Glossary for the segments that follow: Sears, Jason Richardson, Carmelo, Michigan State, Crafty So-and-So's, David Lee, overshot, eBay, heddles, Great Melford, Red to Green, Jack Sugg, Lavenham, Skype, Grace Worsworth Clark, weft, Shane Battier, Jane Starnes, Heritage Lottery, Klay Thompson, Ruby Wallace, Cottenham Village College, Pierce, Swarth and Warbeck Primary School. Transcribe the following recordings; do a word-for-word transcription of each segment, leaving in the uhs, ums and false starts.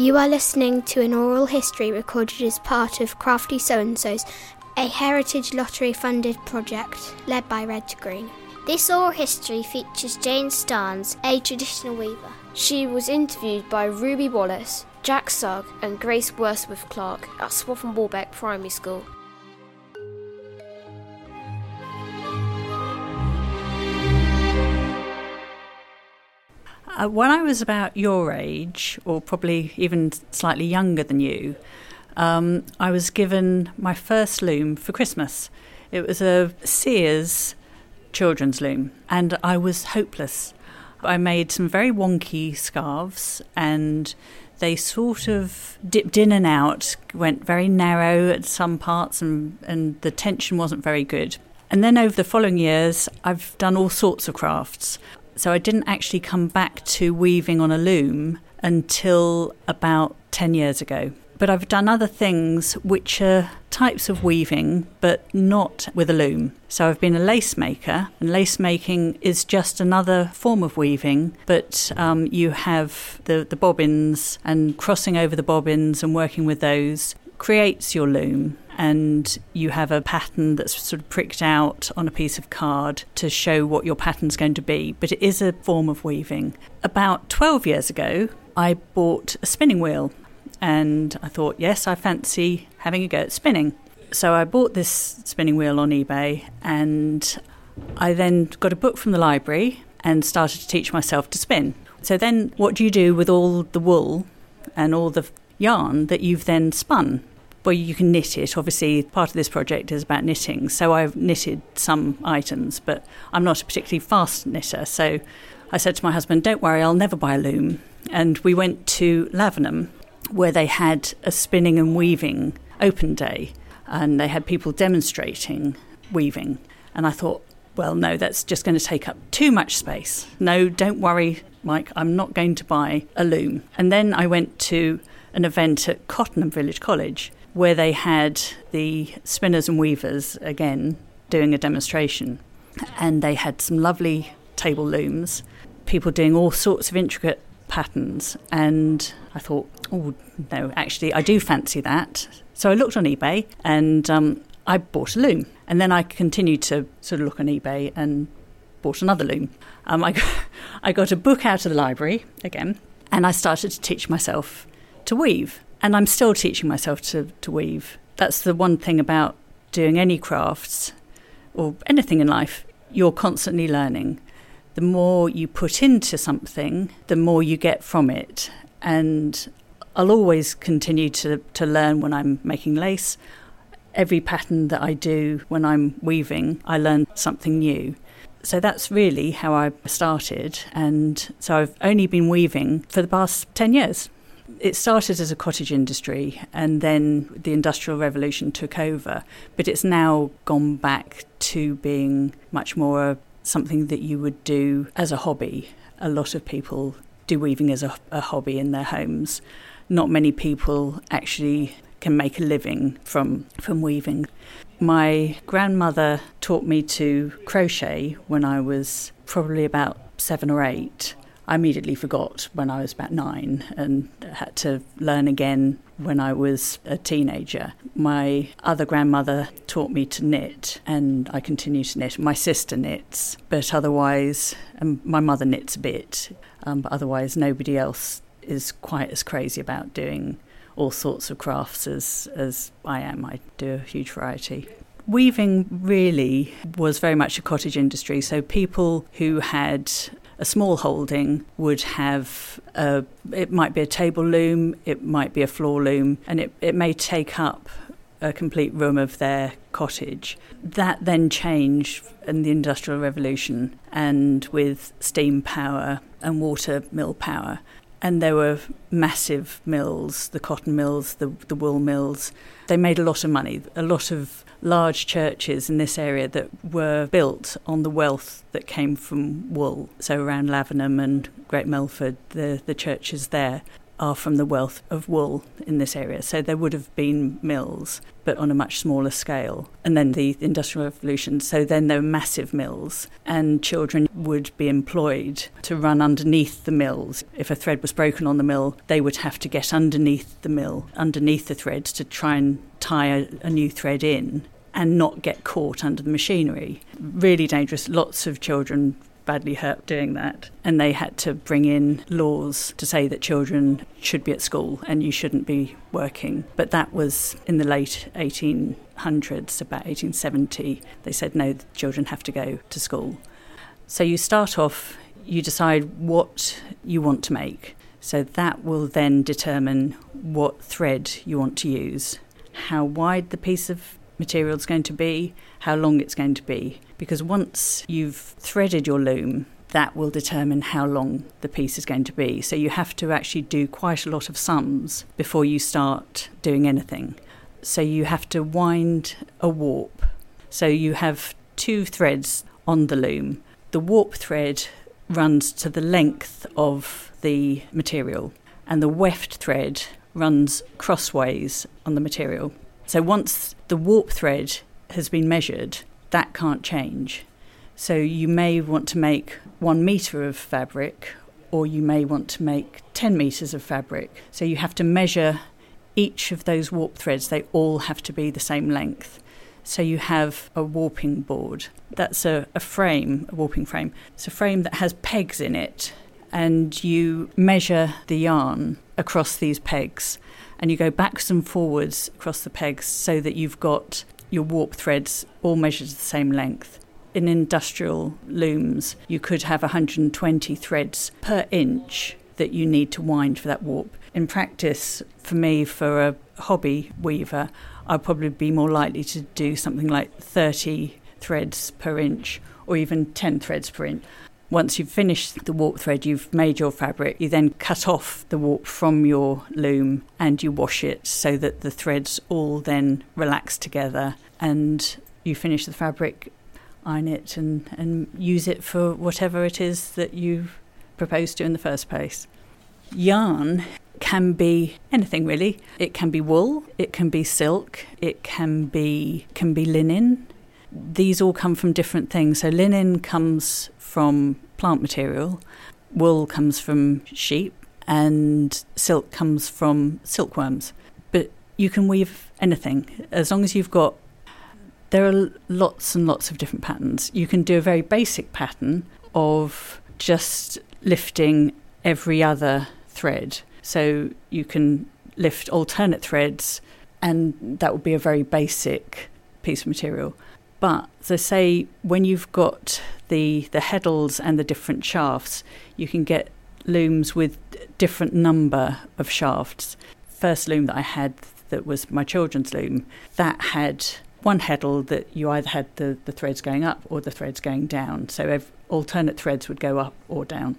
You are listening to an oral history recorded as part of Crafty So-and-So's, a Heritage Lottery funded project led by Red to Green. This oral history features Jane Starnes, a traditional weaver. She was interviewed by Ruby Wallace, Jack Sugg and Grace Worsworth Clark at Swarth and Warbeck Primary School. Uh, when I was about your age, or probably even slightly younger than you, um, I was given my first loom for Christmas. It was a Sears children's loom, and I was hopeless. I made some very wonky scarves, and they sort of dipped in and out, went very narrow at some parts, and, and the tension wasn't very good. And then over the following years, I've done all sorts of crafts. So I didn't actually come back to weaving on a loom until about ten years ago. But I've done other things which are types of weaving, but not with a loom. So I've been a lace maker, and lace making is just another form of weaving, but um, you have the, the bobbins, and crossing over the bobbins and working with those creates your loom. And you have a pattern that's sort of pricked out on a piece of card to show what your pattern's going to be, but it is a form of weaving. About twelve years ago, I bought a spinning wheel, and I thought, yes, I fancy having a go at spinning. So I bought this spinning wheel on eBay, and I then got a book from the library and started to teach myself to spin. So then what do you do with all the wool and all the yarn that you've then spun? Well, you can knit it. Obviously, part of this project is about knitting, so I've knitted some items, but I'm not a particularly fast knitter. So I said to my husband, don't worry, I'll never buy a loom. And we went to Lavenham, where they had a spinning and weaving open day, and they had people demonstrating weaving. And I thought, well, no, that's just going to take up too much space. No, don't worry, Mike, I'm not going to buy a loom. And then I went to an event at Cottenham Village College, where they had the spinners and weavers, again, doing a demonstration. And they had some lovely table looms, people doing all sorts of intricate patterns. And I thought, oh, no, actually, I do fancy that. So I looked on eBay, and um, I bought a loom. And then I continued to sort of look on eBay and bought another loom. Um, I, I got a book out of the library, again, and I started to teach myself to weave. And I'm still teaching myself to, to weave. That's the one thing about doing any crafts or anything in life, you're constantly learning. The more you put into something, the more you get from it. And I'll always continue to, to learn when I'm making lace. Every pattern that I do when I'm weaving, I learn something new. So that's really how I started. And so I've only been weaving for the past ten years. It started as a cottage industry, and then the Industrial Revolution took over, but it's now gone back to being much more something that you would do as a hobby. A lot of people do weaving as a, a hobby in their homes. Not many people actually can make a living from, from weaving. My grandmother taught me to crochet when I was probably about seven or eight. I immediately forgot when I was about nine and had to learn again when I was a teenager. My other grandmother taught me to knit, and I continue to knit. My sister knits, but otherwise, and my mother knits a bit, um, but otherwise nobody else is quite as crazy about doing all sorts of crafts as, as I am. I do a huge variety. Weaving really was very much a cottage industry, so people who had a small holding would have, a, it might be a table loom, it might be a floor loom, and it, it may take up a complete room of their cottage. That then changed in the Industrial Revolution, and with steam power and water mill power. And there were massive mills, the cotton mills, the, the wool mills. They made a lot of money. A lot of large churches in this area that were built on the wealth that came from wool. So around Lavenham and Great Melford, the, the churches there are from the wealth of wool in this area. So there would have been mills, but on a much smaller scale. And then the Industrial Revolution, so then there were massive mills, and children would be employed to run underneath the mills. If a thread was broken on the mill, they would have to get underneath the mill, underneath the threads, to try and tie a, a new thread in and not get caught under the machinery. Really dangerous. Lots of children badly hurt doing that, and they had to bring in laws to say that children should be at school and you shouldn't be working. But that was in the late eighteen hundreds, about eighteen seventy. They said, no, the children have to go to school. So you start off, you decide what you want to make. So that will then determine what thread you want to use, how wide the piece of material is going to be, how long it's going to be. Because once you've threaded your loom, that will determine how long the piece is going to be. So you have to actually do quite a lot of sums before you start doing anything. So you have to wind a warp. So you have two threads on the loom. The warp thread runs to the length of the material, and the weft thread runs crossways on the material. So once the warp thread has been measured, that can't change. So you may want to make one metre of fabric, or you may want to make ten metres of fabric. So you have to measure each of those warp threads. They all have to be the same length. So you have a warping board. That's a, a frame, a warping frame. It's a frame that has pegs in it, and you measure the yarn across these pegs. And you go backwards and forwards across the pegs so that you've got your warp threads all measured the same length. In industrial looms, you could have one hundred twenty threads per inch that you need to wind for that warp. In practice, for me, for a hobby weaver, I'd probably be more likely to do something like thirty threads per inch, or even ten threads per inch. Once you've finished the warp thread, you've made your fabric, you then cut off the warp from your loom and you wash it so that the threads all then relax together, and you finish the fabric, iron it and, and use it for whatever it is that you proposed to in the first place. Yarn can be anything really. It can be wool, it can be silk, it can be can be linen. These all come from different things. So linen comes from plant material, wool comes from sheep, and silk comes from silkworms. But you can weave anything as long as you've got... There are lots and lots of different patterns. You can do a very basic pattern of just lifting every other thread. So you can lift alternate threads, and that would be a very basic piece of material. But, so say, when you've got the, the heddles and the different shafts, you can get looms with different number of shafts. First loom that I had that was my children's loom, that had one heddle that you either had the, the threads going up or the threads going down. So if alternate threads would go up or down.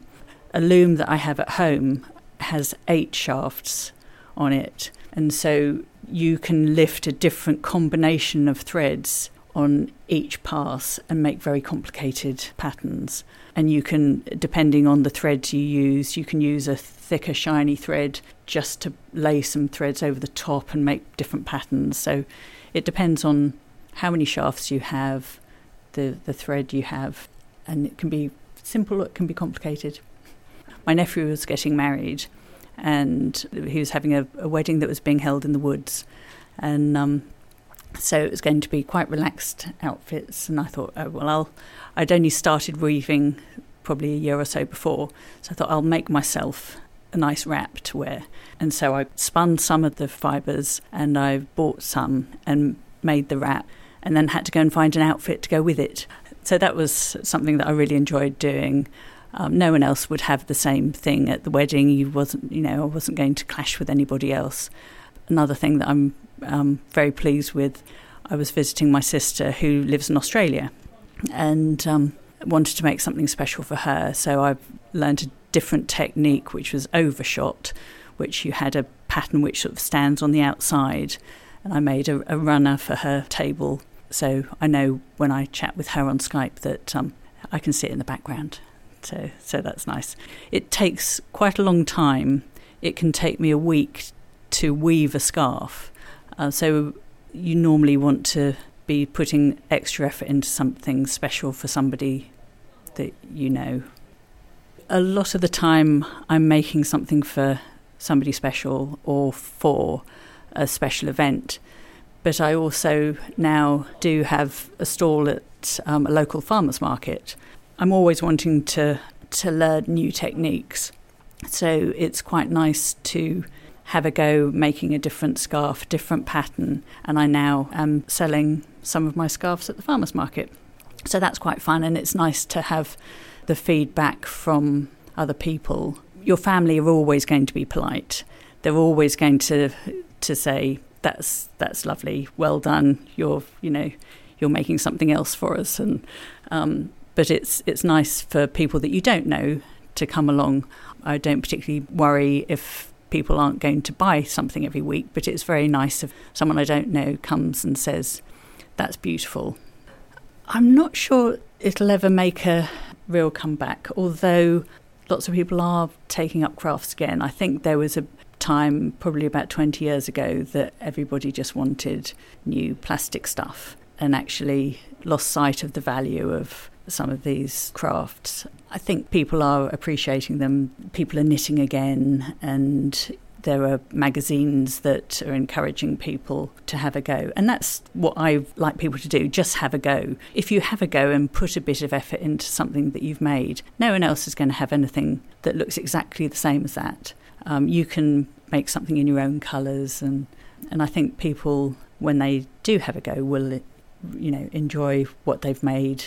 A loom that I have at home has eight shafts on it. And so you can lift a different combination of threads on each pass and make very complicated patterns. And you can, depending on the threads you use, you can use a thicker shiny thread just to lay some threads over the top and make different patterns. So it depends on how many shafts you have, the the thread you have, and it can be simple, it can be complicated. My nephew was getting married, and he was having a, a wedding that was being held in the woods, and um so it was going to be quite relaxed outfits, and I thought, oh, well, I'll, I'd only started weaving probably a year or so before, so I thought I'll make myself a nice wrap to wear. And so I spun some of the fibres, and I bought some and made the wrap, and then had to go and find an outfit to go with it. So that was something that I really enjoyed doing. Um, no one else would have the same thing at the wedding. You wasn't, you know, I wasn't going to clash with anybody else. Another thing that I'm um, very pleased with, I was visiting my sister who lives in Australia, and um, wanted to make something special for her. So I learned a different technique, which was overshot, which you had a pattern which sort of stands on the outside, and I made a, a runner for her table. So I know when I chat with her on Skype that um, I can see it in the background. So, so that's nice. It takes quite a long time it can take me a week to weave a scarf. Uh, so you normally want to be putting extra effort into something special for somebody that you know. A lot of the time I'm making something for somebody special or for a special event. But I also now do have a stall at um, a local farmers market. I'm always wanting to, to learn new techniques. So it's quite nice to have a go making a different scarf, different pattern. And I now am selling some of my scarves at the farmers market. So that's quite fun, and it's nice to have the feedback from other people. Your family are always going to be polite. They're always going to to say, that's that's lovely, well done, you're you know you're making something else for us. And um, but it's it's nice for people that you don't know to come along. I don't particularly worry if people aren't going to buy something every week, but it's very nice if someone I don't know comes and says, that's beautiful. I'm not sure it'll ever make a real comeback, although lots of people are taking up crafts again. I think there was a time, probably about twenty years ago, that everybody just wanted new plastic stuff and actually lost sight of the value of some of these crafts. I think people are appreciating them. People are knitting again, and there are magazines that are encouraging people to have a go. And that's what I like people to do, just have a go. If you have a go and put a bit of effort into something that you've made, no one else is going to have anything that looks exactly the same as that. Um, you can make something in your own colours. And, and I think people, when they do have a go, will, you know, enjoy what they've made.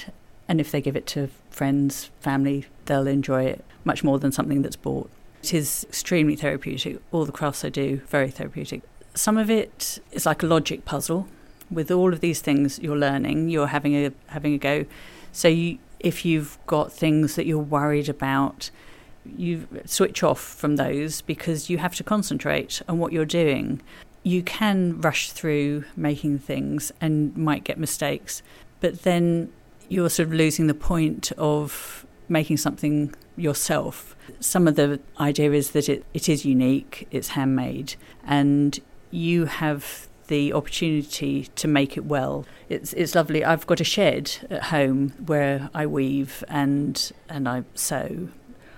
And if they give it to friends, family, they'll enjoy it much more than something that's bought. It is extremely therapeutic. All the crafts I do, very therapeutic. Some of it is like a logic puzzle. With all of these things you're learning, you're having a having a go. So you, if you've got things that you're worried about, you switch off from those because you have to concentrate on what you're doing. You can rush through making things and might get mistakes, but then you're sort of losing the point of making something yourself. Some of the idea is that it, it is unique, it's handmade, and you have the opportunity to make it well. It's it's lovely. I've got a shed at home where I weave and and I sew.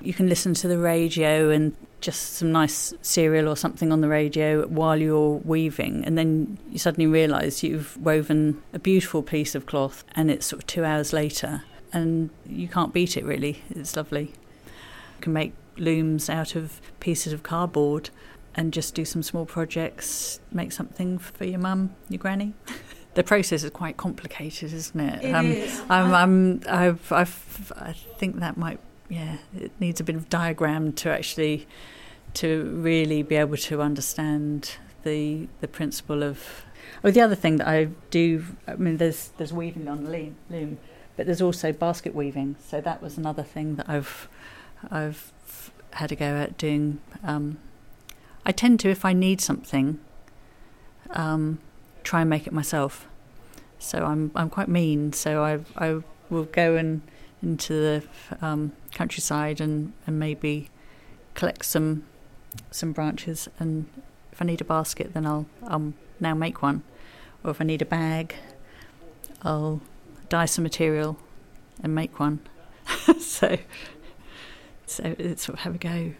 You can listen to the radio and just some nice cereal or something on the radio while you're weaving, and then you suddenly realise you've woven a beautiful piece of cloth and it's sort of two hours later. And you can't beat it, really. It's lovely. You can make looms out of pieces of cardboard and just do some small projects, make something for your mum, your granny. The process is quite complicated, isn't it? It um, is. I'm, I'm, I've, I've, I think that might, yeah, it needs a bit of diagram to actually, to really be able to understand the the principle of... Oh, the other thing that I do, I mean, there's, there's weaving on the loom, but there's also basket weaving, so that was another thing that I've I've had a go at doing. Um, I tend to, if I need something, um, try and make it myself. So I'm I'm quite mean, so I I will go and into the um, countryside and, and maybe collect some some branches, and if I need a basket, then I'll I'll now make one, or if I need a bag, I'll dye some material and make one. so so it's sort of have a go.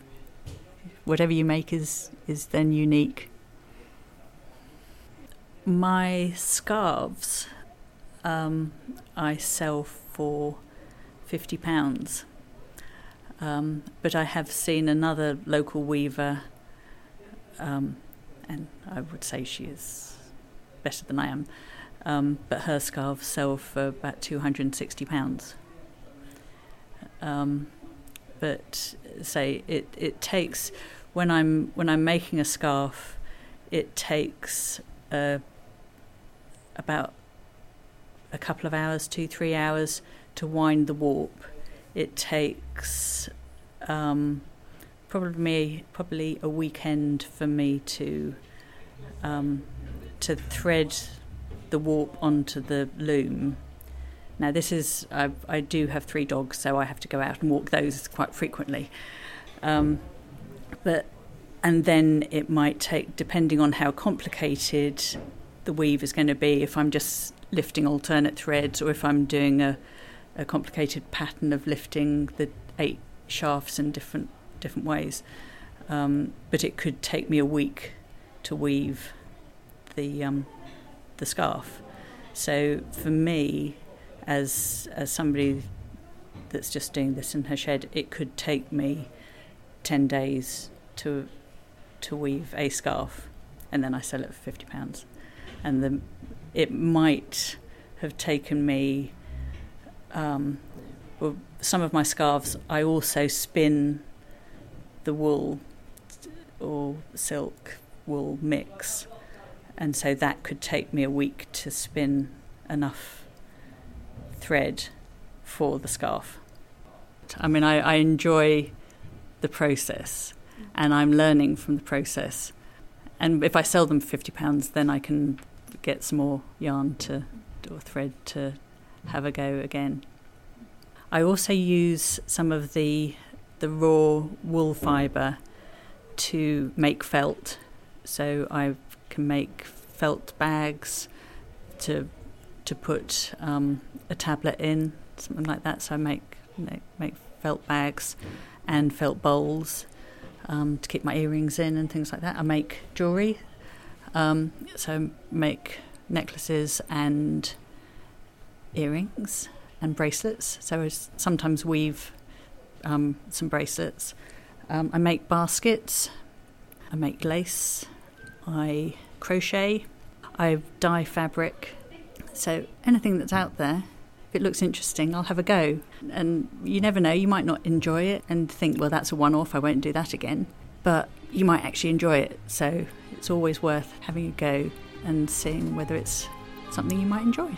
Whatever you make is is then unique. My scarves um, I sell for fifty pounds, um, but I have seen another local weaver, um, and I would say she is better than I am. Um, but her scarves sell for about two hundred sixty pounds. Um, but say it, it takes when I'm when I'm making a scarf, it takes uh, about a couple of hours, two three hours to wind the warp. It takes um, probably probably a weekend for me to um, to thread the warp onto the loom. Now this is, I, I do have three dogs, so I have to go out and walk those quite frequently. Um, but And then it might take, depending on how complicated the weave is going to be, if I'm just lifting alternate threads or if I'm doing a, a complicated pattern of lifting the eight shafts in different different ways. Um, but it could take me a week to weave the um, the scarf. So for me, as as somebody that's just doing this in her shed, it could take me ten days to to weave a scarf, and then I sell it for fifty pounds. And the it might have taken me. Um, well, some of my scarves I also spin the wool or silk wool mix. And so that could take me a week to spin enough thread for the scarf. I mean, I, I enjoy the process and I'm learning from the process. And if I sell them for fifty pounds, then I can get some more yarn to or thread to have a go again. I also use some of the the raw wool fibre to make felt. So I can make felt bags to to put um, a tablet in, something like that. So I make you know, make felt bags and felt bowls um, to keep my earrings in and things like that. I make jewellery, um, so I make necklaces and earrings and bracelets. So I sometimes weave um, some bracelets. Um, I make baskets. I make lace. I crochet, I dye fabric, so anything that's out there, if it looks interesting, I'll have a go. And you never know, you might not enjoy it and think, well, that's a one-off, I won't do that again, but you might actually enjoy it, so it's always worth having a go and seeing whether it's something you might enjoy.